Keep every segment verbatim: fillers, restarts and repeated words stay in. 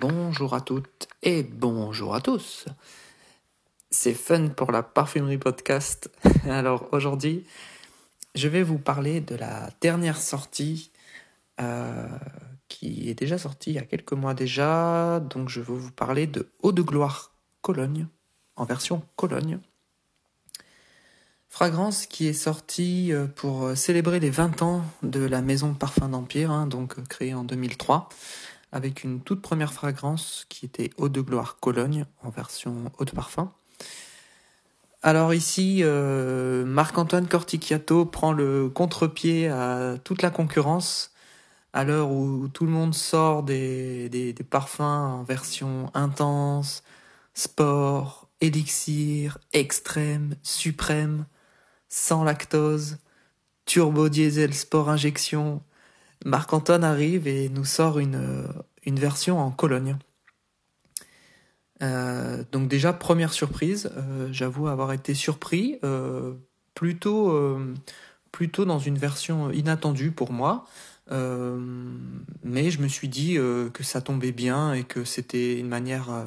Bonjour à toutes et bonjour à tous. C'est fun pour la Parfumerie Podcast. Alors aujourd'hui, je vais vous parler de la dernière sortie euh, qui est déjà sortie il y a quelques mois déjà. Donc je vais vous parler de Eau de Gloire Cologne, en version Cologne. Fragrance qui est sortie pour célébrer les vingt ans de la maison Parfum d'Empire, hein, donc créée en deux mille trois. Avec une toute première fragrance qui était Eau de Gloire Cologne, en version eau de parfum. Alors ici, euh, Marc-Antoine Corticchiato prend le contre-pied à toute la concurrence, à l'heure où tout le monde sort des, des, des parfums en version intense, sport, élixir, extrême, suprême, sans lactose, turbo diesel sport injection. Marc-Antoine arrive et nous sort une, une version en Cologne. Euh, donc déjà, première surprise, euh, j'avoue avoir été surpris, euh, plutôt, euh, plutôt dans une version inattendue pour moi, euh, mais je me suis dit euh, que ça tombait bien et que c'était une manière euh,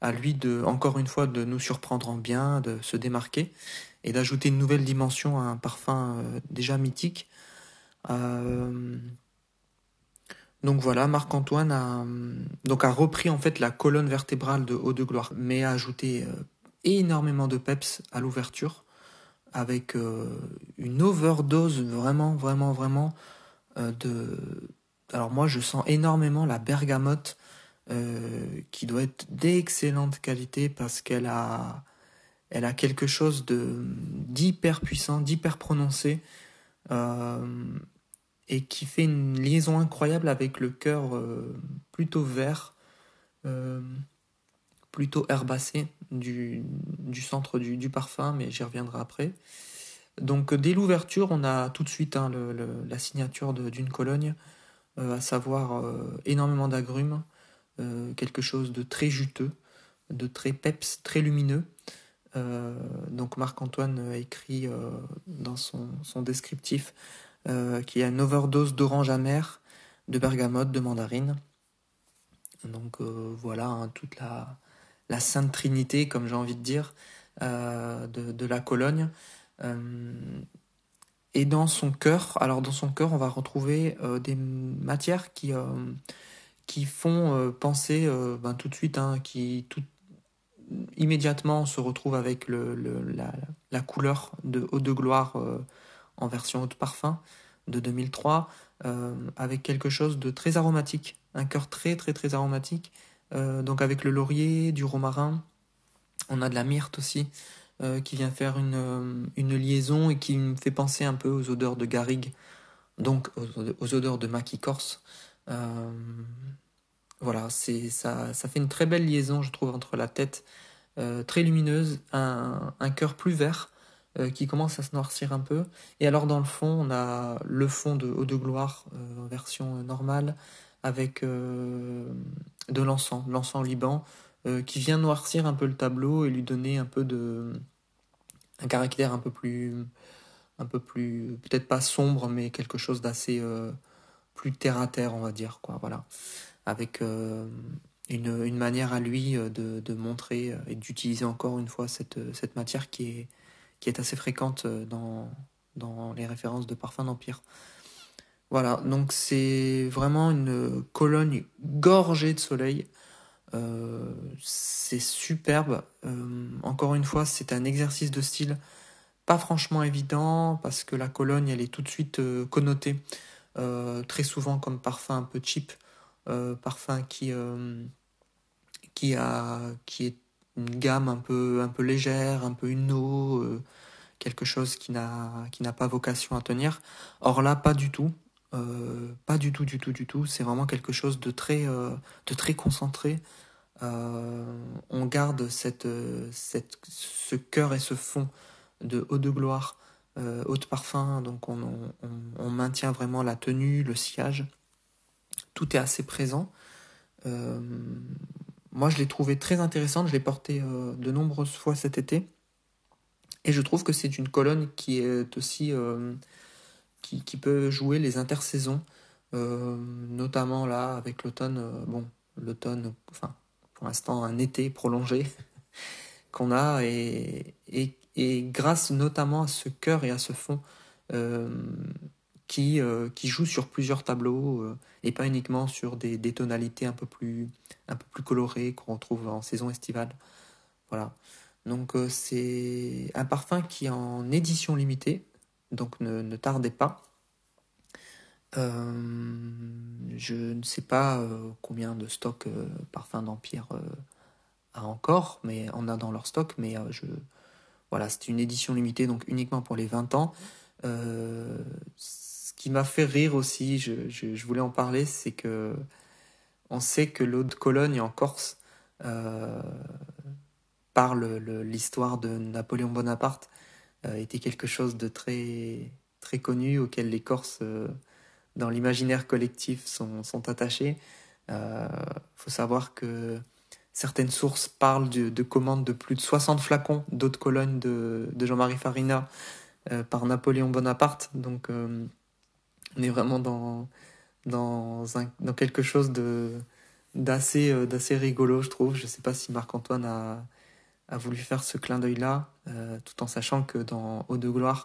à lui, de, encore une fois, de nous surprendre en bien, de se démarquer et d'ajouter une nouvelle dimension à un parfum euh, déjà mythique. Euh... Donc voilà, Marc-Antoine a, donc a repris en fait la colonne vertébrale de Eau de Gloire, mais a ajouté euh, énormément de peps à l'ouverture, avec euh, une overdose vraiment, vraiment, vraiment euh, de... Alors moi, je sens énormément la bergamote, euh, qui doit être d'excellente qualité, parce qu'elle a, elle a quelque chose de d'hyper puissant, d'hyper prononcé, euh... et qui fait une liaison incroyable avec le cœur euh, plutôt vert, euh, plutôt herbacé du, du centre du, du parfum, mais j'y reviendrai après. Donc dès l'ouverture, on a tout de suite hein, le, le, la signature de, d'une Cologne, euh, à savoir euh, énormément d'agrumes, euh, quelque chose de très juteux, de très peps, très lumineux. Euh, donc Marc-Antoine écrit euh, dans son, son descriptif Euh, qui a une overdose d'orange amère, de bergamote, de mandarine. Donc euh, voilà, hein, toute la, la Sainte Trinité, comme j'ai envie de dire, euh, de, de la Cologne. Euh, et dans son cœur, alors dans son cœur, on va retrouver euh, des matières qui, euh, qui font euh, penser euh, ben, tout de suite, hein, qui tout, immédiatement on se retrouve avec le, le, la, la couleur de Eau de Gloire euh, en version eau de parfum de deux mille trois, euh, avec quelque chose de très aromatique, un cœur très très très aromatique, euh, donc avec le laurier, du romarin, on a de la myrte aussi, euh, qui vient faire une, une liaison et qui me fait penser un peu aux odeurs de garrigue, donc aux, aux odeurs de maquis corse. Euh, voilà, c'est, ça, ça fait une très belle liaison, je trouve, entre la tête euh, très lumineuse, un, un cœur plus vert, Euh, qui commence à se noircir un peu. Et alors dans le fond, on a le fond de Eau de Gloire, euh, version normale, avec euh, de l'encens, l'encens liban, euh, qui vient noircir un peu le tableau et lui donner un peu de... un caractère un peu plus... un peu plus... peut-être pas sombre, mais quelque chose d'assez euh, plus terre-à-terre, on va dire, quoi, voilà. Avec euh, une, une manière à lui de, de montrer et d'utiliser encore une fois cette, cette matière qui est qui est assez fréquente dans, dans les références de Parfum d'Empire. Voilà, donc c'est vraiment une Cologne gorgée de soleil. Euh, c'est superbe. Euh, encore une fois, c'est un exercice de style pas franchement évident, parce que la Cologne, elle est tout de suite euh, connotée, euh, très souvent comme parfum un peu cheap, euh, parfum qui, euh, qui, a, qui est une gamme un peu, un peu légère, un peu une eau, euh, quelque chose qui n'a, qui n'a pas vocation à tenir. Or là, pas du tout. Euh, pas du tout, du tout, du tout. C'est vraiment quelque chose de très, euh, de très concentré. Euh, on garde cette, cette, ce cœur et ce fond de Eau de Gloire, euh, Eau de Parfum. Donc on, on, on maintient vraiment la tenue, le sillage. Tout est assez présent. Euh, Moi, je l'ai trouvée très intéressante, je l'ai portée euh, de nombreuses fois cet été. Et je trouve que c'est une Cologne qui est aussi euh, qui, qui peut jouer les intersaisons, euh, notamment là, avec l'automne. Euh, bon, l'automne, enfin pour l'instant un été prolongé qu'on a, et, et, et grâce notamment à ce cœur et à ce fond euh, qui, euh, qui joue sur plusieurs tableaux euh, et pas uniquement sur des, des tonalités un peu plus, un peu plus colorées qu'on retrouve en saison estivale. Voilà. Donc euh, c'est un parfum qui est en édition limitée, donc ne, ne tardez pas. Euh, je ne sais pas euh, combien de stock euh, Parfum d'Empire euh, a encore, mais on a dans leur stock, mais euh, je voilà, c'est une édition limitée, donc uniquement pour les vingt ans. Euh, ce qui m'a fait rire aussi, je, je, je voulais en parler, c'est que on sait que l'eau de Cologne en Corse euh, par le, le, l'histoire de Napoléon Bonaparte euh, était quelque chose de très, très connu auquel les Corses euh, dans l'imaginaire collectif sont, sont attachés. Il euh, faut savoir que certaines sources parlent de, de commandes de plus de soixante flacons d'eau de Cologne de, de Jean-Marie Farina euh, par Napoléon Bonaparte. Donc euh, on est vraiment dans, dans, un, dans quelque chose de, d'assez, euh, d'assez rigolo, je trouve. Je ne sais pas si Marc-Antoine a, a voulu faire ce clin d'œil-là, euh, tout en sachant que dans Eau de Gloire,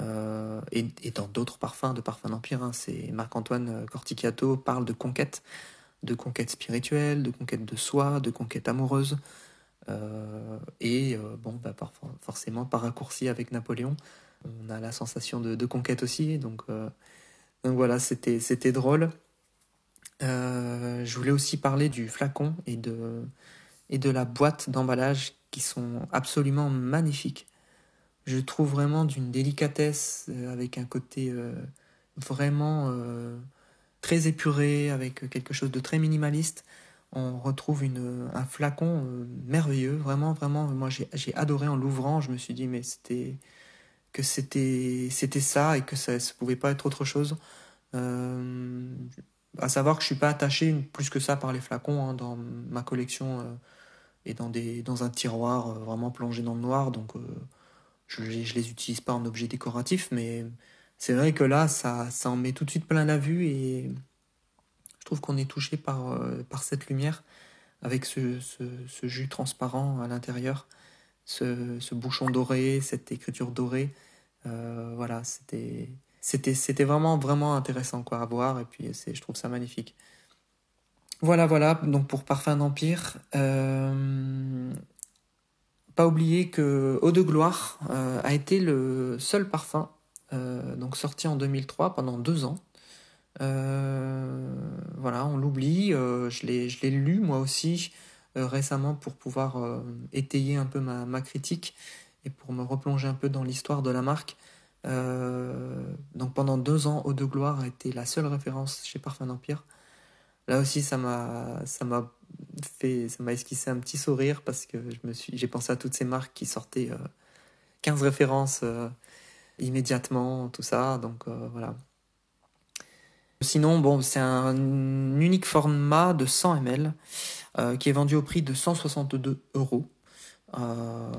Euh, et, et dans d'autres parfums de Parfum d'Empire, hein, c'est Marc-Antoine Corticchiato parle de conquête, de conquête spirituelle, de conquête de soi, de conquête amoureuse, euh, et euh, bon, bah, par, forcément par raccourci avec Napoléon, on a la sensation de, de conquête aussi, donc, euh, donc voilà, c'était, c'était drôle. Euh, je voulais aussi parler du flacon et de, et de la boîte d'emballage qui sont absolument magnifiques. Je trouve vraiment d'une délicatesse, euh, avec un côté euh, vraiment euh, très épuré, avec quelque chose de très minimaliste. On retrouve une, un flacon euh, merveilleux, vraiment, vraiment. Moi, j'ai, j'ai adoré en l'ouvrant. Je me suis dit, mais c'était que c'était, c'était ça et que ça ne pouvait pas être autre chose. Euh, à savoir que je ne suis pas attaché plus que ça par les flacons, hein, dans ma collection euh, et dans, des, dans un tiroir euh, vraiment plongé dans le noir. Donc... Euh, Je ne les utilise pas en objet décoratif, mais c'est vrai que là, ça, ça en met tout de suite plein la vue et je trouve qu'on est touché par, euh, par cette lumière avec ce, ce, ce jus transparent à l'intérieur, ce, ce bouchon doré, cette écriture dorée. Euh, voilà, c'était, c'était, c'était vraiment, vraiment intéressant quoi, à voir et puis c'est, je trouve ça magnifique. Voilà, voilà, donc pour Parfum d'Empire... Euh... Pas oublier que Eau de Gloire euh, a été le seul parfum euh, donc sorti en deux mille trois pendant deux ans. Euh, voilà, on l'oublie. Euh, je l'ai, je l'ai lu moi aussi euh, récemment pour pouvoir euh, étayer un peu ma, ma critique et pour me replonger un peu dans l'histoire de la marque. Euh, donc pendant deux ans, Eau de Gloire a été la seule référence chez Parfum d'Empire. Là aussi, ça m'a, ça m'a fait, ça m'a esquissé un petit sourire parce que je me suis, j'ai pensé à toutes ces marques qui sortaient euh, quinze références euh, immédiatement, tout ça. Donc euh, voilà. Sinon, bon, c'est un unique format de cent millilitres euh, qui est vendu au prix de cent soixante-deux euros, euh,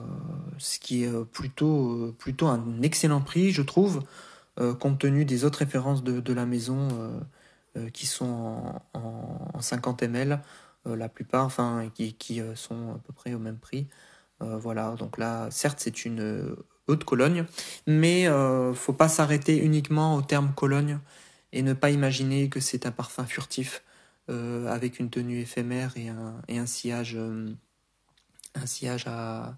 ce qui est plutôt, plutôt un excellent prix, je trouve, euh, compte tenu des autres références de, de la maison. Euh, Euh, qui sont en, en, en cinquante millilitres euh, la plupart, enfin qui, qui euh, sont à peu près au même prix. Euh, voilà, donc là, certes, c'est une euh, eau de Cologne, mais euh, faut pas s'arrêter uniquement au terme Cologne et ne pas imaginer que c'est un parfum furtif euh, avec une tenue éphémère et un, et un sillage, euh, un sillage à,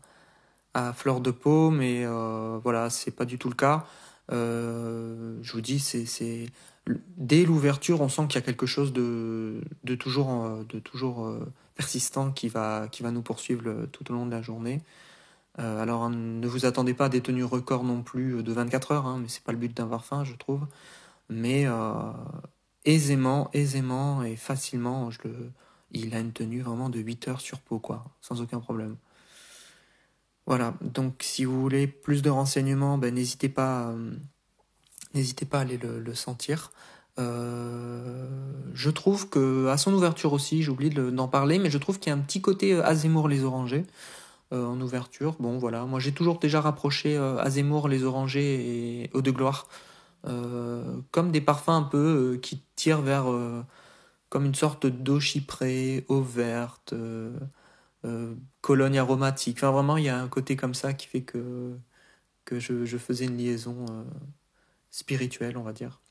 à fleur de peau, mais euh, voilà, c'est pas du tout le cas. Euh, je vous dis, c'est, c'est... dès l'ouverture, on sent qu'il y a quelque chose de, de toujours, de toujours euh, persistant qui va, qui va nous poursuivre le, tout au long de la journée. Euh, alors, ne vous attendez pas à des tenues records non plus de vingt-quatre heures, hein, mais c'est pas le but d'un parfum, je trouve. Mais euh, aisément, aisément et facilement, je le, il a une tenue vraiment de huit heures sur peau, quoi, sans aucun problème. Voilà, donc si vous voulez plus de renseignements, ben, n'hésitez pas, euh, n'hésitez pas à aller le, le sentir. Euh, je trouve que à son ouverture aussi, j'oublie de, d'en parler, mais je trouve qu'il y a un petit côté euh, Azémour les Orangers euh, en ouverture. Bon, voilà, moi j'ai toujours déjà rapproché euh, Azémour les Orangers et Eau de Gloire euh, comme des parfums un peu euh, qui tirent vers euh, comme une sorte d'eau chyprée, eau verte, euh, euh, Cologne aromatique. Enfin, vraiment, il y a un côté comme ça qui fait que, que je, je faisais une liaison euh, spirituelle, on va dire.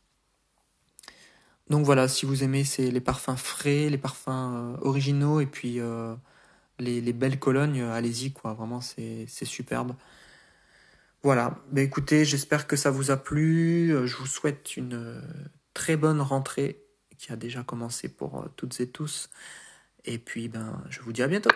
Donc voilà, si vous aimez, c'est les parfums frais, les parfums euh, originaux, et puis euh, les, les belles colognes, allez-y, quoi. Vraiment, c'est, c'est superbe. Voilà, bah, écoutez, j'espère que ça vous a plu. Je vous souhaite une très bonne rentrée qui a déjà commencé pour toutes et tous. Et puis, ben, je vous dis à bientôt.